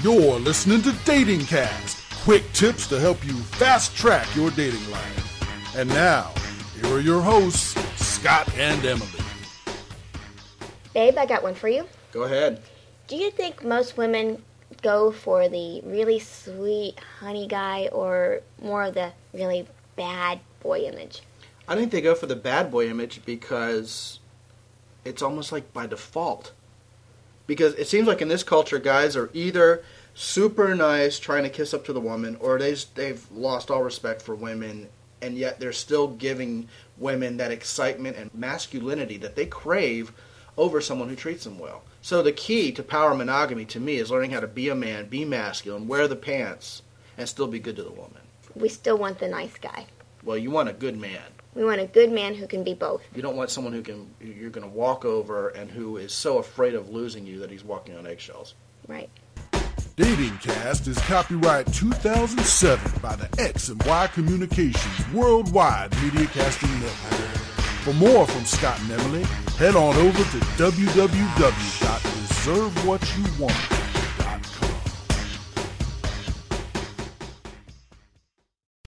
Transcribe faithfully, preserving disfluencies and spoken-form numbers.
You're listening to Dating Cast, quick tips to help you fast track your dating life. And now, here are your hosts, Scott and Emily. Babe, I got one for you. Go ahead. Do you think most women go for the really sweet honey guy or more of the really bad boy image? I think they go for the bad boy image because it's almost like by default. Because it seems like in this culture, guys are either super nice, trying to kiss up to the woman, or they just, they've lost all respect for women, and yet they're still giving women that excitement and masculinity that they crave over someone who treats them well. So the key to power monogamy, to me, is learning how to be a man, be masculine, wear the pants, and still be good to the woman. We still want the nice guy. Well, you want a good man. We want a good man who can be both. You don't want someone who can who you're going to walk over and who is so afraid of losing you that he's walking on eggshells. Right. Dating Cast is copyright two thousand seven by the X and Y Communications Worldwide Media Casting Network. For more from Scott and Emily, head on over to w w w dot reserve what you want dot com.